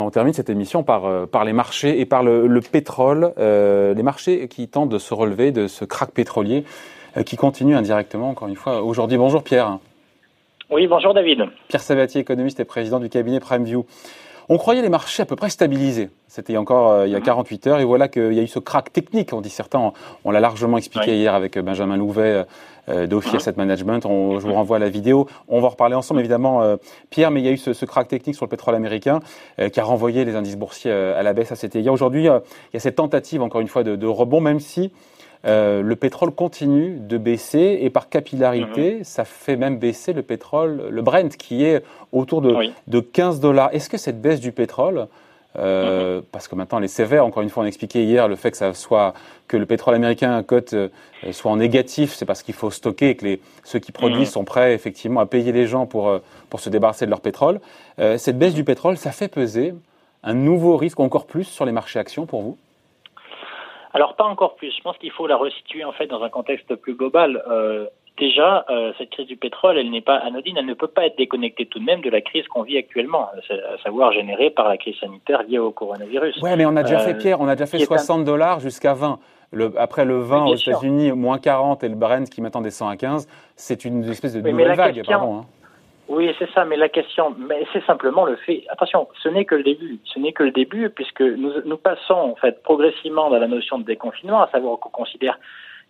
On termine cette émission par les marchés et par le pétrole, les marchés qui tentent de se relever de ce krach pétrolier qui continue indirectement, encore une fois, aujourd'hui. Bonjour Pierre. Oui, bonjour David. Pierre Sabatier, économiste et président du cabinet Prime View. On croyait les marchés à peu près stabilisés. C'était encore il y a 48 heures et voilà qu'il y a eu ce krach technique. On dit certains, on l'a largement expliqué hier avec Benjamin Louvet d'Ophi Asset Management. Je vous renvoie à la vidéo. On va en reparler ensemble évidemment, Pierre, mais il y a eu ce krach technique sur le pétrole américain qui a renvoyé les indices boursiers à la baisse. Ça, c'était hier. Aujourd'hui, il y a cette tentative encore une fois de rebond, même si le pétrole continue de baisser et par capillarité, ça fait même baisser le pétrole, le Brent qui est autour de $15. Est-ce que cette baisse du pétrole, parce que maintenant elle est sévère, encore une fois on expliquait hier le fait que que le pétrole américain à cote soit en négatif, c'est parce qu'il faut stocker et que ceux qui produisent sont prêts effectivement à payer les gens pour se débarrasser de leur pétrole. Cette baisse du pétrole, ça fait peser un nouveau risque encore plus sur les marchés actions pour vous? Alors pas encore plus. Je pense qu'il faut la resituer en fait dans un contexte plus global. Déjà, cette crise du pétrole, elle n'est pas anodine. Elle ne peut pas être déconnectée tout de même de la crise qu'on vit actuellement, à savoir générée par la crise sanitaire liée au coronavirus. Ouais, mais on a déjà fait, Pierre, on a déjà fait $60 jusqu'à 20. Après le 20 aux États-Unis, moins 40 et le Brent qui maintenant descend à 15, c'est une espèce de nouvelle vague. Oui, c'est ça, mais la question, c'est simplement le fait. Attention, ce n'est que le début. Ce n'est que le début, puisque nous passons en fait progressivement dans la notion de déconfinement, à savoir qu'on considère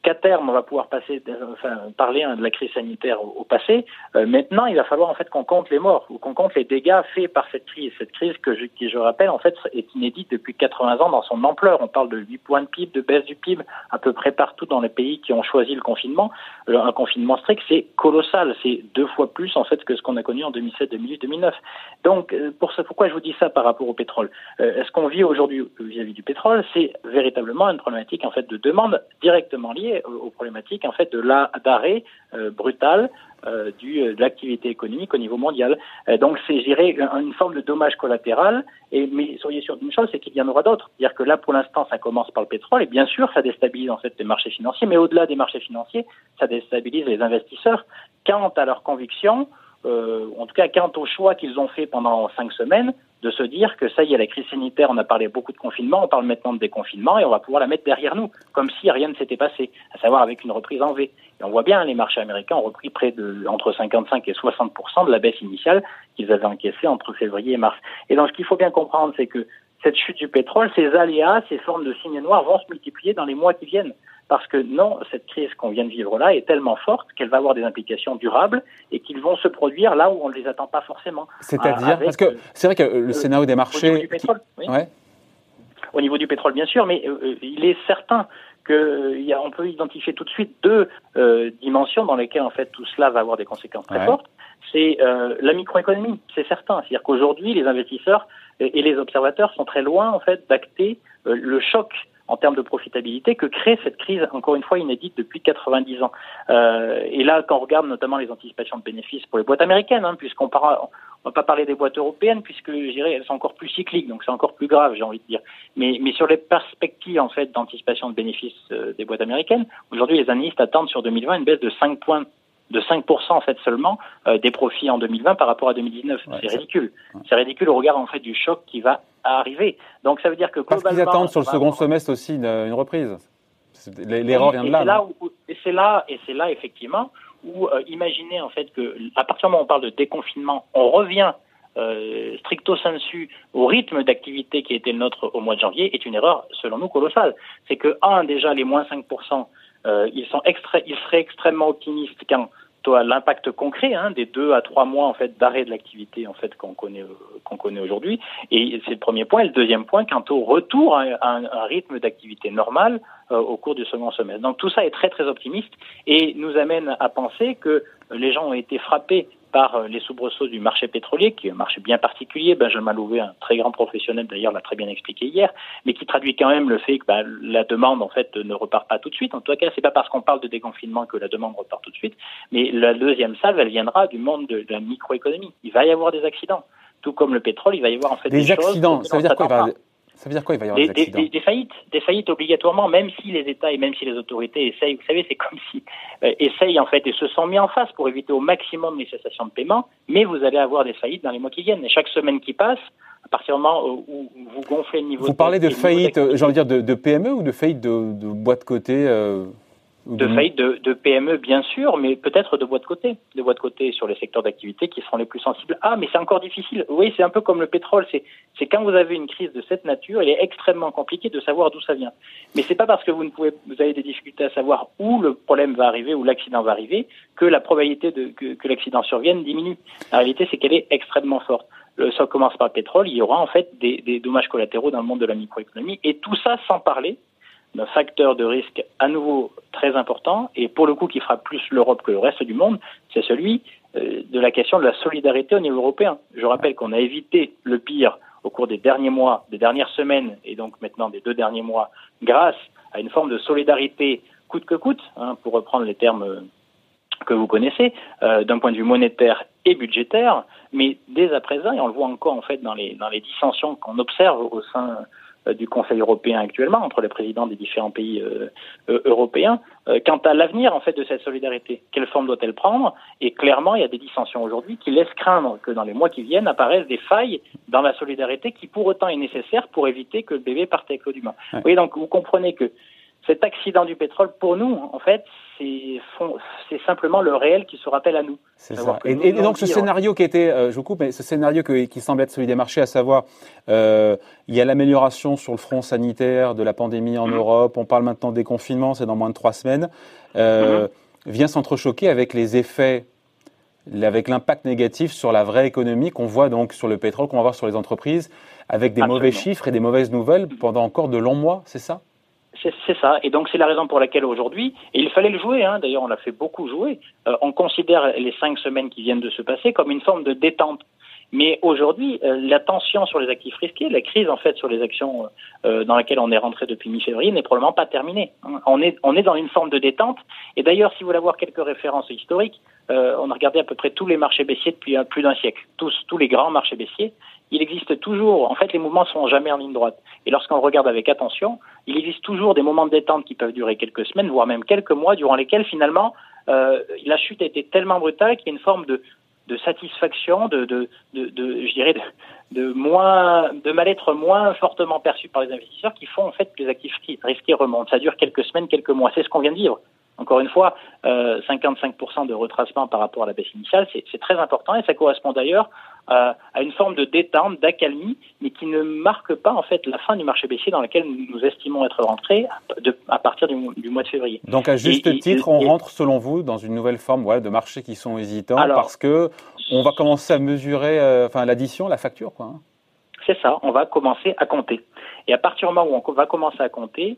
qu'à terme on va pouvoir parler de la crise sanitaire au passé. Maintenant, il va falloir en fait qu'on compte les morts ou qu'on compte les dégâts faits par cette crise. Cette crise qui, je rappelle, en fait, est inédite depuis 80 ans dans son ampleur. On parle de 8 points de PIB, de baisse du PIB à peu près partout dans les pays qui ont choisi le confinement. Un confinement strict, c'est colossal. C'est 2 fois plus en fait que ce qu'on a connu en 2007, 2008, 2009. Donc, pourquoi je vous dis ça par rapport au pétrole? Ce qu'on vit aujourd'hui vis-à-vis du pétrole, c'est véritablement une problématique en fait de demande directement liée aux problématiques en fait d'arrêt brutal de l'activité économique au niveau mondial. Donc c'est, je dirais, une forme de dommage collatéral. Mais soyez sûr d'une chose, c'est qu'il y en aura d'autres. C'est-à-dire que là, pour l'instant, ça commence par le pétrole et bien sûr, ça déstabilise en fait les marchés financiers. Mais au-delà des marchés financiers, ça déstabilise les investisseurs quant à leurs convictions, en tout cas quant aux choix qu'ils ont fait pendant 5 semaines, de se dire que ça y est, la crise sanitaire, on a parlé beaucoup de confinement, on parle maintenant de déconfinement et on va pouvoir la mettre derrière nous, comme si rien ne s'était passé, à savoir avec une reprise en V. Et on voit bien, les marchés américains ont repris entre 55 et 60% de la baisse initiale qu'ils avaient encaissée entre février et mars. Et donc, ce qu'il faut bien comprendre, c'est que cette chute du pétrole, ces aléas, ces formes de signes noirs vont se multiplier dans les mois qui viennent. Parce que non, cette crise qu'on vient de vivre là est tellement forte qu'elle va avoir des implications durables et qu'ils vont se produire là où on ne les attend pas forcément. C'est-à-dire, parce que c'est vrai que le scénario des marchés... Au niveau du pétrole, au niveau du pétrole, bien sûr, mais il est certain qu'on peut identifier tout de suite 2 dimensions dans lesquelles en fait tout cela va avoir des conséquences très fortes. C'est la microéconomie, c'est certain. C'est-à-dire qu'aujourd'hui, les investisseurs et les observateurs sont très loin en fait d'acter le choc en termes de profitabilité que crée cette crise, encore une fois, inédite depuis 90 ans. Et là, quand on regarde notamment les anticipations de bénéfices pour les boîtes américaines, on va pas parler des boîtes européennes puisque, je dirais, elles sont encore plus cycliques, donc c'est encore plus grave, j'ai envie de dire. Mais sur les perspectives, en fait, d'anticipation de bénéfices des boîtes américaines, aujourd'hui, les analystes attendent sur 2020 une baisse de 5 points. De 5% en fait seulement des profits en 2020 par rapport à 2019. C'est ridicule. C'est ridicule au regard en fait du choc qui va arriver. Donc ça veut dire que globalement... Parce qu'ils attendent sur le second semestre aussi une reprise. L'erreur vient de là. Et c'est là effectivement où imaginez en fait que à partir du moment où on parle de déconfinement, on revient stricto sensu au rythme d'activité qui était le nôtre au mois de janvier est une erreur selon nous colossale. C'est que déjà les moins 5%, ils seraient extrêmement optimistes quant à l'impact concret des 2 à 3 mois en fait d'arrêt de l'activité en fait qu'on connaît aujourd'hui. Et c'est le premier point. Et le deuxième point, quant au retour à un rythme d'activité normal au cours du second semestre. Donc tout ça est très très optimiste et nous amène à penser que les gens ont été frappés par les soubresauts du marché pétrolier, qui est un marché bien particulier. Benjamin Louvet, un très grand professionnel d'ailleurs, l'a très bien expliqué hier, mais qui traduit quand même le fait que la demande en fait ne repart pas tout de suite. En tout cas, c'est pas parce qu'on parle de déconfinement que la demande repart tout de suite, mais la deuxième salve, elle viendra du monde de la microéconomie. Il va y avoir des accidents, tout comme le pétrole, il va y avoir en fait des choses. Des accidents, ça veut dire quoi? Ça veut dire quoi, il va y avoir des accidents ? Des faillites obligatoirement, même si les États et même si les autorités essayent. Vous savez, c'est comme si essayent en fait et se sont mis en face pour éviter au maximum les cessations de paiement, mais vous allez avoir des faillites dans les mois qui viennent. Et chaque semaine qui passe, à partir du moment où vous gonflez le niveau... Vous parlez de faillite, j'ai envie de dire, de PME ou de faillite de boîte de côté De faillite de PME, bien sûr, mais peut-être de boîte de côté sur les secteurs d'activité qui seront les plus sensibles. Ah, mais c'est encore difficile. Vous voyez, c'est un peu comme le pétrole. C'est quand vous avez une crise de cette nature, il est extrêmement compliqué de savoir d'où ça vient. Mais c'est pas parce que vous avez des difficultés à savoir où le problème va arriver, où l'accident va arriver, que la probabilité que l'accident survienne diminue. La réalité, c'est qu'elle est extrêmement forte. Ça commence par le pétrole. Il y aura, en fait, des dommages collatéraux dans le monde de la microéconomie. Et tout ça sans parler d'un facteur de risque à nouveau très important, et pour le coup qui frappe plus l'Europe que le reste du monde, c'est celui de la question de la solidarité au niveau européen. Je rappelle qu'on a évité le pire au cours des derniers mois, des dernières semaines, et donc maintenant des 2 derniers mois, grâce à une forme de solidarité coûte que coûte, pour reprendre les termes que vous connaissez, d'un point de vue monétaire et budgétaire, mais dès à présent, et on le voit encore en fait dans les dissensions qu'on observe au sein du Conseil européen actuellement, entre les présidents des différents pays européens, quant à l'avenir en fait de cette solidarité. Quelle forme doit-elle prendre ? Et clairement, il y a des dissensions aujourd'hui qui laissent craindre que dans les mois qui viennent apparaissent des failles dans la solidarité qui pour autant est nécessaire pour éviter que le bébé parte avec l'eau du bain. Ouais. Vous voyez, donc vous comprenez que cet accident du pétrole, pour nous, en fait, c'est simplement le réel qui se rappelle à nous. C'est ça. Et donc ce scénario qui était, je vous coupe, mais ce scénario qui semble être celui des marchés, à savoir, il y a l'amélioration sur le front sanitaire de la pandémie en Europe, on parle maintenant des confinements, c'est dans moins de 3 semaines, vient s'entrechoquer avec les effets, avec l'impact négatif sur la vraie économie qu'on voit donc sur le pétrole, qu'on va voir sur les entreprises, avec des mauvais chiffres et des mauvaises nouvelles pendant encore de longs mois, c'est ça ? C'est ça, et donc c'est la raison pour laquelle aujourd'hui, et il fallait le jouer, d'ailleurs on l'a fait beaucoup jouer, on considère les 5 semaines qui viennent de se passer comme une forme de détente. Mais aujourd'hui, la tension sur les actifs risqués, la crise en fait sur les actions dans laquelle on est rentré depuis mi-février n'est probablement pas terminée. On est dans une forme de détente, et d'ailleurs si vous voulez avoir quelques références historiques, on a regardé à peu près tous les marchés baissiers depuis plus d'un siècle, tous les grands marchés baissiers. Il existe toujours, en fait, les mouvements ne sont jamais en ligne droite. Et lorsqu'on regarde avec attention, il existe toujours des moments de détente qui peuvent durer quelques semaines, voire même quelques mois, durant lesquels, finalement, la chute a été tellement brutale qu'il y a une forme de satisfaction, de mal-être moins fortement perçu par les investisseurs qui font, en fait, que les actifs risqués remontent. Ça dure quelques semaines, quelques mois. C'est ce qu'on vient de vivre. Encore une fois, 55% de retracement par rapport à la baisse initiale, c'est très important et ça correspond d'ailleurs à une forme de détente, d'accalmie, mais qui ne marque pas en fait la fin du marché baissier dans lequel nous estimons être rentrés à partir du mois de février. Donc à juste titre, on rentre selon vous dans une nouvelle forme de marchés qui sont hésitants parce que on va commencer à mesurer l'addition, la facture, quoi. C'est ça, on va commencer à compter. Et à partir du moment où on va commencer à compter,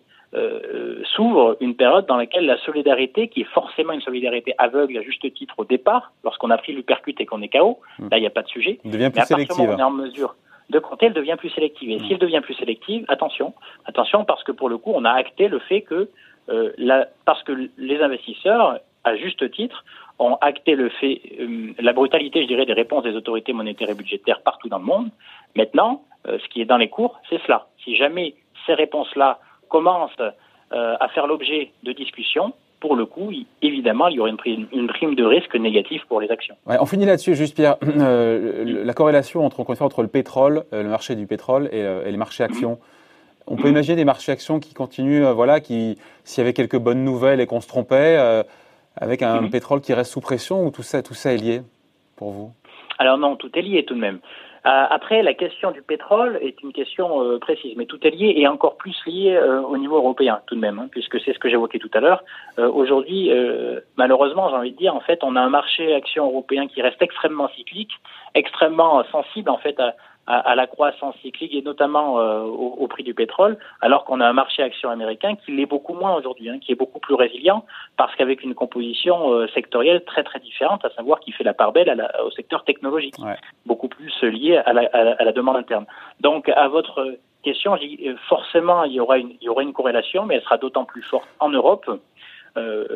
s'ouvre une période dans laquelle la solidarité, qui est forcément une solidarité aveugle à juste titre au départ, lorsqu'on a pris l'uppercut et qu'on est KO, là il n'y a pas de sujet, devient plus sélective. Mais à partir du moment où on est en mesure de compter, elle devient plus sélective. Et s'il devient plus sélective, attention parce que pour le coup on a acté le fait que, parce que les investisseurs, à juste titre, ont acté le fait, la brutalité, je dirais, des réponses des autorités monétaires et budgétaires partout dans le monde. Maintenant, ce qui est dans les cours, c'est cela. Si jamais ces réponses-là commence à faire l'objet de discussions, pour le coup, évidemment, il y aurait une prime de risque négative pour les actions. Ouais, on finit là-dessus, juste Pierre. La corrélation entre le pétrole, le marché du pétrole et les marchés actions. On peut imaginer des marchés actions qui continuent, s'il y avait quelques bonnes nouvelles et qu'on se trompait, avec un pétrole qui reste sous pression, ou tout ça est lié pour vous ? Alors non, tout est lié tout de même. Après, la question du pétrole est une question précise, mais tout est lié et encore plus lié au niveau européen tout de même, puisque c'est ce que j'évoquais tout à l'heure. Aujourd'hui, malheureusement, j'ai envie de dire, en fait, on a un marché action européen qui reste extrêmement cyclique, extrêmement sensible en fait à la croissance cyclique et notamment au prix du pétrole, alors qu'on a un marché action américain qui l'est beaucoup moins aujourd'hui, qui est beaucoup plus résilient parce qu'avec une composition sectorielle très très différente, à savoir qui fait la part belle au secteur technologique, beaucoup plus lié à la demande interne. Donc à votre question, forcément il y aura une corrélation, mais elle sera d'autant plus forte en Europe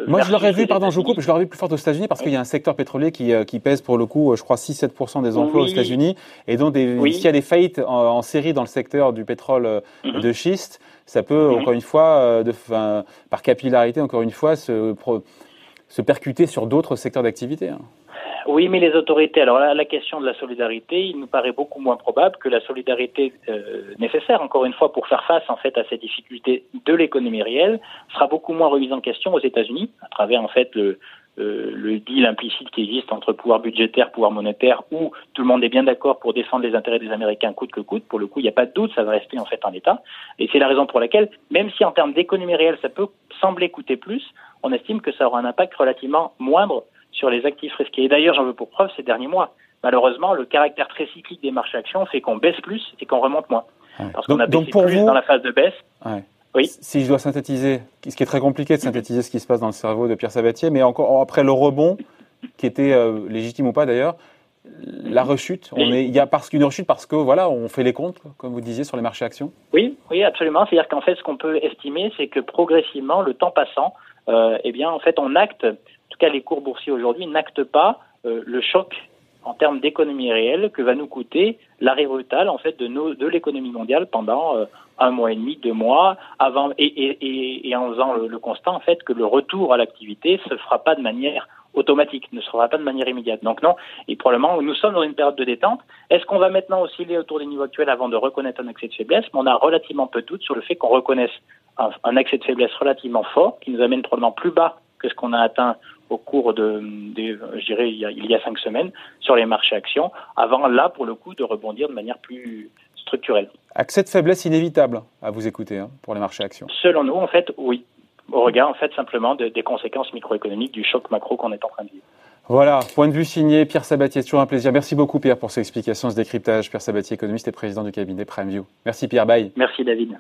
Moi, je l'aurais vu, pardon, je vous coupe, je l'aurais vu plus fort aux États-Unis parce qu'il y a un secteur pétrolier qui pèse pour le coup, je crois, 6-7% des emplois aux États-Unis. Et donc, s'il y a des faillites en série dans le secteur du pétrole de schiste, ça peut, encore une fois, par capillarité, encore une fois, se percuter sur d'autres secteurs d'activité. Oui, mais les autorités, alors la question de la solidarité, il nous paraît beaucoup moins probable que la solidarité nécessaire, encore une fois, pour faire face en fait à ces difficultés de l'économie réelle, sera beaucoup moins remise en question aux États-Unis, à travers en fait le deal implicite qui existe entre pouvoir budgétaire, pouvoir monétaire, où tout le monde est bien d'accord pour défendre les intérêts des Américains coûte que coûte. Pour le coup, il n'y a pas de doute, ça va rester en fait en l'état. Et c'est la raison pour laquelle, même si en termes d'économie réelle, ça peut sembler coûter plus, on estime que ça aura un impact relativement moindre sur les actifs risqués. Et d'ailleurs, j'en veux pour preuve ces derniers mois. Malheureusement, le caractère très cyclique des marchés actions fait qu'on baisse plus et qu'on remonte moins. Ouais. Parce qu'on a baissé plus dans la phase de baisse. Ouais. Oui. Si je dois synthétiser, ce qui est très compliqué de synthétiser ce qui se passe dans le cerveau de Pierre Sabatier, mais encore après le rebond, qui était légitime ou pas d'ailleurs, la rechute, parce que voilà, on fait les comptes, comme vous disiez, sur les marchés actions. Oui, absolument. C'est-à-dire qu'en fait, ce qu'on peut estimer, c'est que progressivement, le temps passant, on acte. En tout cas, les cours boursiers aujourd'hui n'actent pas le choc en termes d'économie réelle que va nous coûter l'arrêt brutal en fait de l'économie mondiale pendant un mois et demi, 2 mois, avant et en faisant le constat en fait que le retour à l'activité se fera pas de manière automatique, ne se fera pas de manière immédiate. Donc non, et probablement nous sommes dans une période de détente. Est-ce qu'on va maintenant osciller autour des niveaux actuels avant de reconnaître un accès de faiblesse? Mais on a relativement peu de doute sur le fait qu'on reconnaisse un accès de faiblesse relativement fort qui nous amène probablement plus bas que ce qu'on a atteint au cours il y a 5 semaines sur les marchés actions, avant là, pour le coup, de rebondir de manière plus structurelle. Accès de faiblesse inévitable, à vous écouter, pour les marchés actions. Selon nous, en fait, oui. Au regard, en fait, simplement des conséquences microéconomiques du choc macro qu'on est en train de vivre. Voilà, point de vue signé, Pierre Sabatier, toujours un plaisir. Merci beaucoup, Pierre, pour ces explications, ce décryptage. Pierre Sabatier, économiste et président du cabinet Prime View. Merci, Pierre, bye. Merci, David.